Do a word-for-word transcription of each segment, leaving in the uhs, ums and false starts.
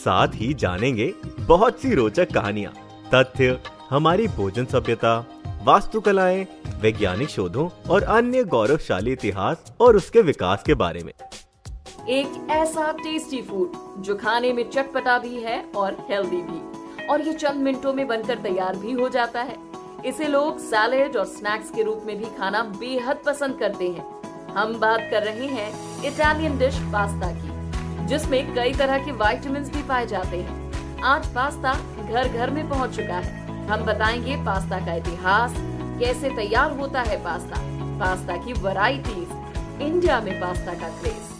साथ ही जानेंगे बहुत सी रोचक कहानियां, तथ्य, हमारी भोजन सभ्यता, वास्तुकलाएं, वैज्ञानिक शोधों और अन्य गौरवशाली इतिहास और उसके विकास के बारे में। एक ऐसा टेस्टी फूड जो खाने में चटपटा भी है और हेल्दी भी, और ये चंद मिनटों में बनकर तैयार भी हो जाता है। इसे लोग सैलेड और स्नैक्स के रूप में भी खाना बेहद पसंद करते हैं। हम बात कर रहे हैं इटालियन डिश पास्ता की, जिसमें कई तरह के विटामिन्स भी पाए जाते हैं। आज पास्ता घर घर में पहुंच चुका है। हम बताएंगे पास्ता का इतिहास, कैसे तैयार होता है पास्ता, पास्ता की वैरायटीज, इंडिया में पास्ता का क्रेज।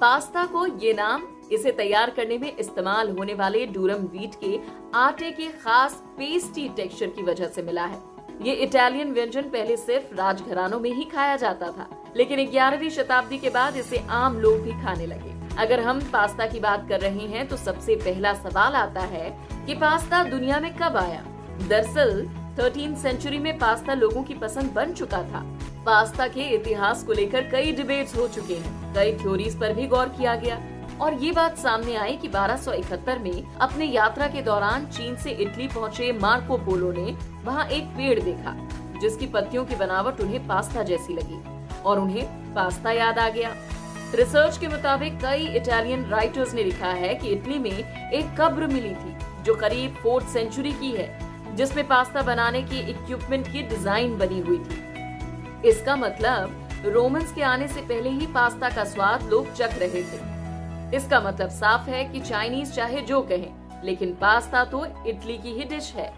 पास्ता को ये नाम इसे तैयार करने में इस्तेमाल होने वाले डूरम व्हीट के आटे के खास पेस्टी टेक्सचर की वजह से मिला है। ये इटालियन व्यंजन पहले सिर्फ राजघरानों में ही खाया जाता था, लेकिन ग्यारहवीं शताब्दी के बाद इसे आम लोग भी खाने लगे। अगर हम पास्ता की बात कर रहे हैं तो सबसे पहला सवाल आता है कि पास्ता दुनिया में कब आया। दरअसल थर्टीन्थ सेंचुरी में पास्ता लोगों की पसंद बन चुका था। पास्ता के इतिहास को लेकर कई डिबेट्स हो चुके हैं, कई थ्योरीज पर भी गौर किया गया, और ये बात सामने आई कि बारह सौ इकहत्तर में अपने यात्रा के दौरान चीन से इटली पहुंचे मार्को पोलो ने वहां एक पेड़ देखा जिसकी पत्तियों की बनावट उन्हें पास्ता जैसी लगी और उन्हें पास्ता याद आ गया। रिसर्च के मुताबिक कई इटालियन राइटर्स ने लिखा है कि इटली में एक कब्र मिली थी जो करीब फोर्थ सेंचुरी की है, जिसमे पास्ता बनाने के इक्विपमेंट की डिजाइन बनी हुई थी। इसका मतलब रोमन्स के आने से पहले ही पास्ता का स्वाद लोग चख रहे थे। इसका मतलब साफ है कि चाइनीज चाहे जो कहें, लेकिन पास्ता तो इटली की ही डिश है।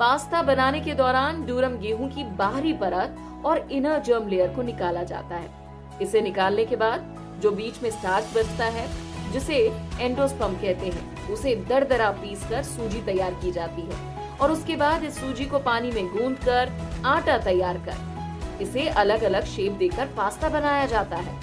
पास्ता बनाने के दौरान डूरम गेहूं की बाहरी परत और इनर जर्म लेयर को निकाला जाता है। इसे निकालने के बाद जो बीच में स्टार्च बचता है, जिसे एंडोस्पर्म कहते हैं, उसे दरदरा पीस कर सूजी तैयार की जाती है और उसके बाद इस सूजी को पानी में गूंद कर आटा तैयार कर इसे अलग अलग शेप देकर पास्ता बनाया जाता है।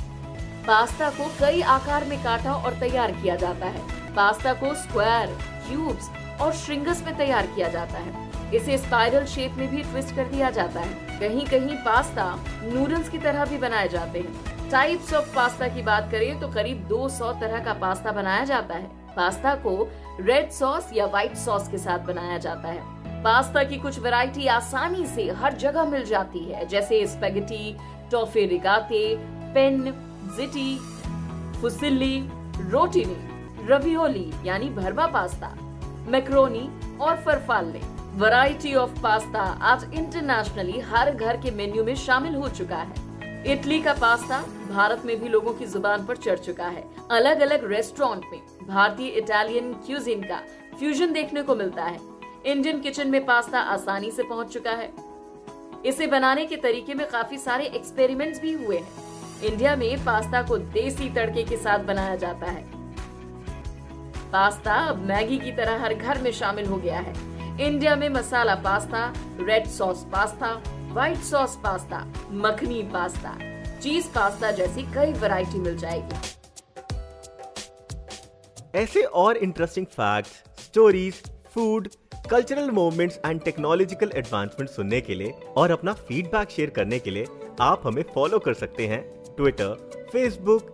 पास्ता को कई आकार में काटा और तैयार किया जाता है। पास्ता को स्क्वायर, क्यूब्स और श्रिंगस में तैयार किया जाता है। इसे स्पाइरल शेप में भी ट्विस्ट कर दिया जाता है। कहीं कहीं पास्ता नूडल्स की तरह भी बनाए जाते हैं। टाइप्स ऑफ पास्ता की बात करें तो करीब दो सौ तरह का पास्ता बनाया जाता है। पास्ता को रेड सॉस या व्हाइट सॉस के साथ बनाया जाता है। पास्ता की कुछ वैरायटी आसानी से हर जगह मिल जाती है, जैसे स्पेगेटी, टोफे रिगाटे, penne ziti, fusilli, rotini, ravioli यानी भरवा पास्ता, मैक्रोनी और फरफाले। वैरायटी ऑफ पास्ता आज इंटरनेशनली हर घर के मेन्यू में शामिल हो चुका है। इटली का पास्ता भारत में भी लोगों की जुबान पर चढ़ चुका है। अलग अलग रेस्टोरेंट में भारतीय इटालियन क्यूजिन का फ्यूजन देखने को मिलता है। इंडियन किचन में पास्ता आसानी से पहुंच चुका है। इसे बनाने के तरीके में काफी सारे एक्सपेरिमेंट्स भी हुए हैं। इंडिया में पास्ता को देसी तड़के के साथ बनाया जाता है। पास्ता अब मैगी की तरह हर घर में शामिल हो गया है। इंडिया में masala pasta, red sauce pasta, white sauce pasta, makhani pasta, cheese pasta जैसी कई वैरायटी मिल जाएगी। ऐसे और interesting facts, stories, food, cultural movements and technological advancement सुनने के लिए और अपना फीडबैक शेयर करने के लिए आप हमें फॉलो कर सकते हैं ट्विटर, फेसबुक,